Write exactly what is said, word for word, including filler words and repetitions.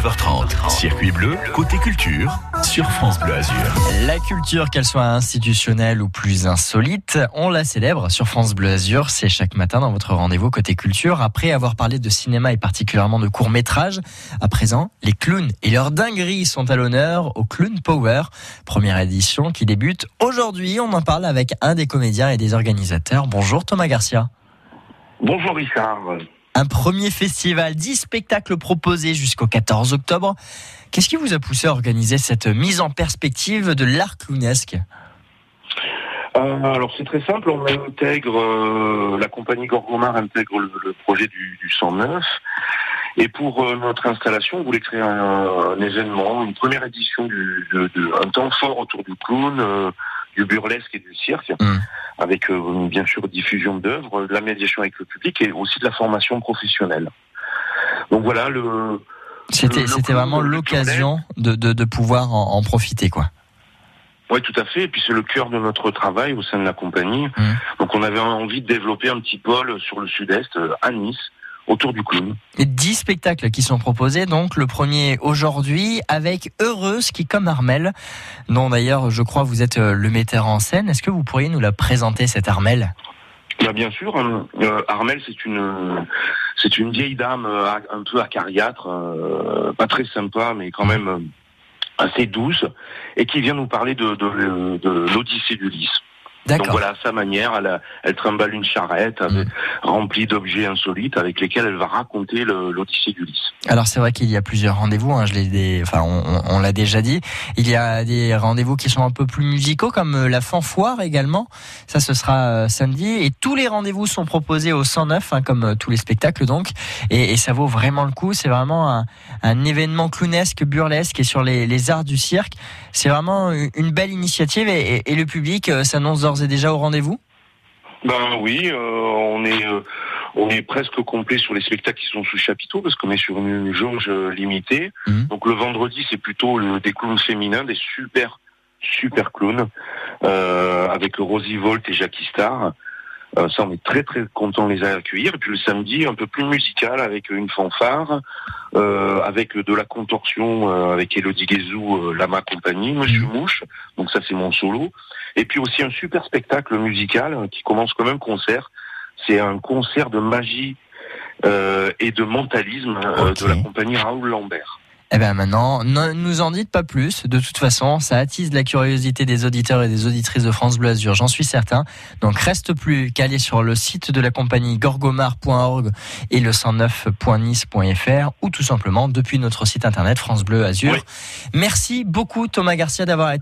neuf heures trente. Circuit bleu, côté culture, sur France Bleu Azur. La culture, qu'elle soit institutionnelle ou plus insolite, on la célèbre sur France Bleu Azur. C'est chaque matin dans votre rendez-vous côté culture. Après avoir parlé de cinéma et particulièrement de courts-métrages, à présent, les clowns et leurs dingueries sont à l'honneur au Clown Power. Première édition qui débute aujourd'hui. On en parle avec un des comédiens et des organisateurs. Bonjour Thomas Garcia. Bonjour Richard. Un premier festival, dix spectacles proposés jusqu'au quatorze octobre. Qu'est-ce qui vous a poussé à organiser cette mise en perspective de l'art clownesque ? euh, Alors c'est très simple, on intègre, euh, la compagnie Gorgomar intègre le, le projet du, du cent neuf. Et pour euh, notre installation, on voulait créer un, un événement, une première édition, du, de, de, un temps fort autour du clown, euh, du burlesque et du cirque. Mmh. Avec euh, bien sûr diffusion d'œuvres, de la médiation avec le public et aussi de la formation professionnelle. Donc voilà, le c'était, le, c'était le, vraiment le l'occasion de, de, de pouvoir en, en profiter, quoi. Oui, tout à fait. Et puis c'est le cœur de notre travail au sein de la compagnie. Mmh. Donc on avait envie de développer un petit pôle sur le sud-est, à Nice, autour du clown. Et dix spectacles qui sont proposés, donc le premier aujourd'hui avec Heureuse qui, comme Armel, dont d'ailleurs je crois vous êtes le metteur en scène, est-ce que vous pourriez nous la présenter, cette Armel ? Bah bien sûr, euh, Armel c'est une c'est une vieille dame euh, un peu acariâtre, euh, pas très sympa mais quand même euh, assez douce, et qui vient nous parler de, de, de, de l'Odyssée d'Ulysse. D'accord. Donc voilà, à sa manière, elle, a, elle trimballe une charrette avec, mmh. remplie d'objets insolites avec lesquels elle va raconter le, l'Odyssée d'Ulysse. Alors c'est vrai qu'il y a plusieurs rendez-vous, hein, je l'ai des, enfin, on, on l'a déjà dit, il y a des rendez-vous qui sont un peu plus musicaux comme la fanfare également, ça ce sera euh, samedi, et tous les rendez-vous sont proposés au cent neuf, hein, comme euh, tous les spectacles donc, et, et ça vaut vraiment le coup, c'est vraiment un, un événement clownesque, burlesque et sur les, les arts du cirque, c'est vraiment une belle initiative et, et, et le public euh, s'annonce d'ores et déjà au rendez-vous ? Ben oui, euh, on est euh, on est presque complet sur les spectacles qui sont sous chapiteau parce qu'on est sur une jauge limitée. Mmh. Donc le vendredi c'est plutôt le, des clowns féminins, des super super clowns euh, avec Rosy Volt et Jackie Star. Euh, ça on est très très content de les accueillir. Et puis le samedi un peu plus musical avec une fanfare, euh, avec de la contorsion euh, avec Elodie Guézou, euh, Lama Compagnie, Monsieur mmh. Mouche. Donc ça c'est mon solo. Et puis aussi un super spectacle musical qui commence comme un concert. C'est un concert de magie euh, et de mentalisme euh, okay. de la compagnie Raoul Lambert. Eh bien maintenant, ne nous en dites pas plus. De toute façon, ça attise la curiosité des auditeurs et des auditrices de France Bleu Azur, j'en suis certain. Donc reste plus qu'à aller sur le site de la compagnie gorgomar point org et le cent neuf point nice point fr ou tout simplement depuis notre site internet France Bleu Azur. Oui. Merci beaucoup Thomas Garcia d'avoir été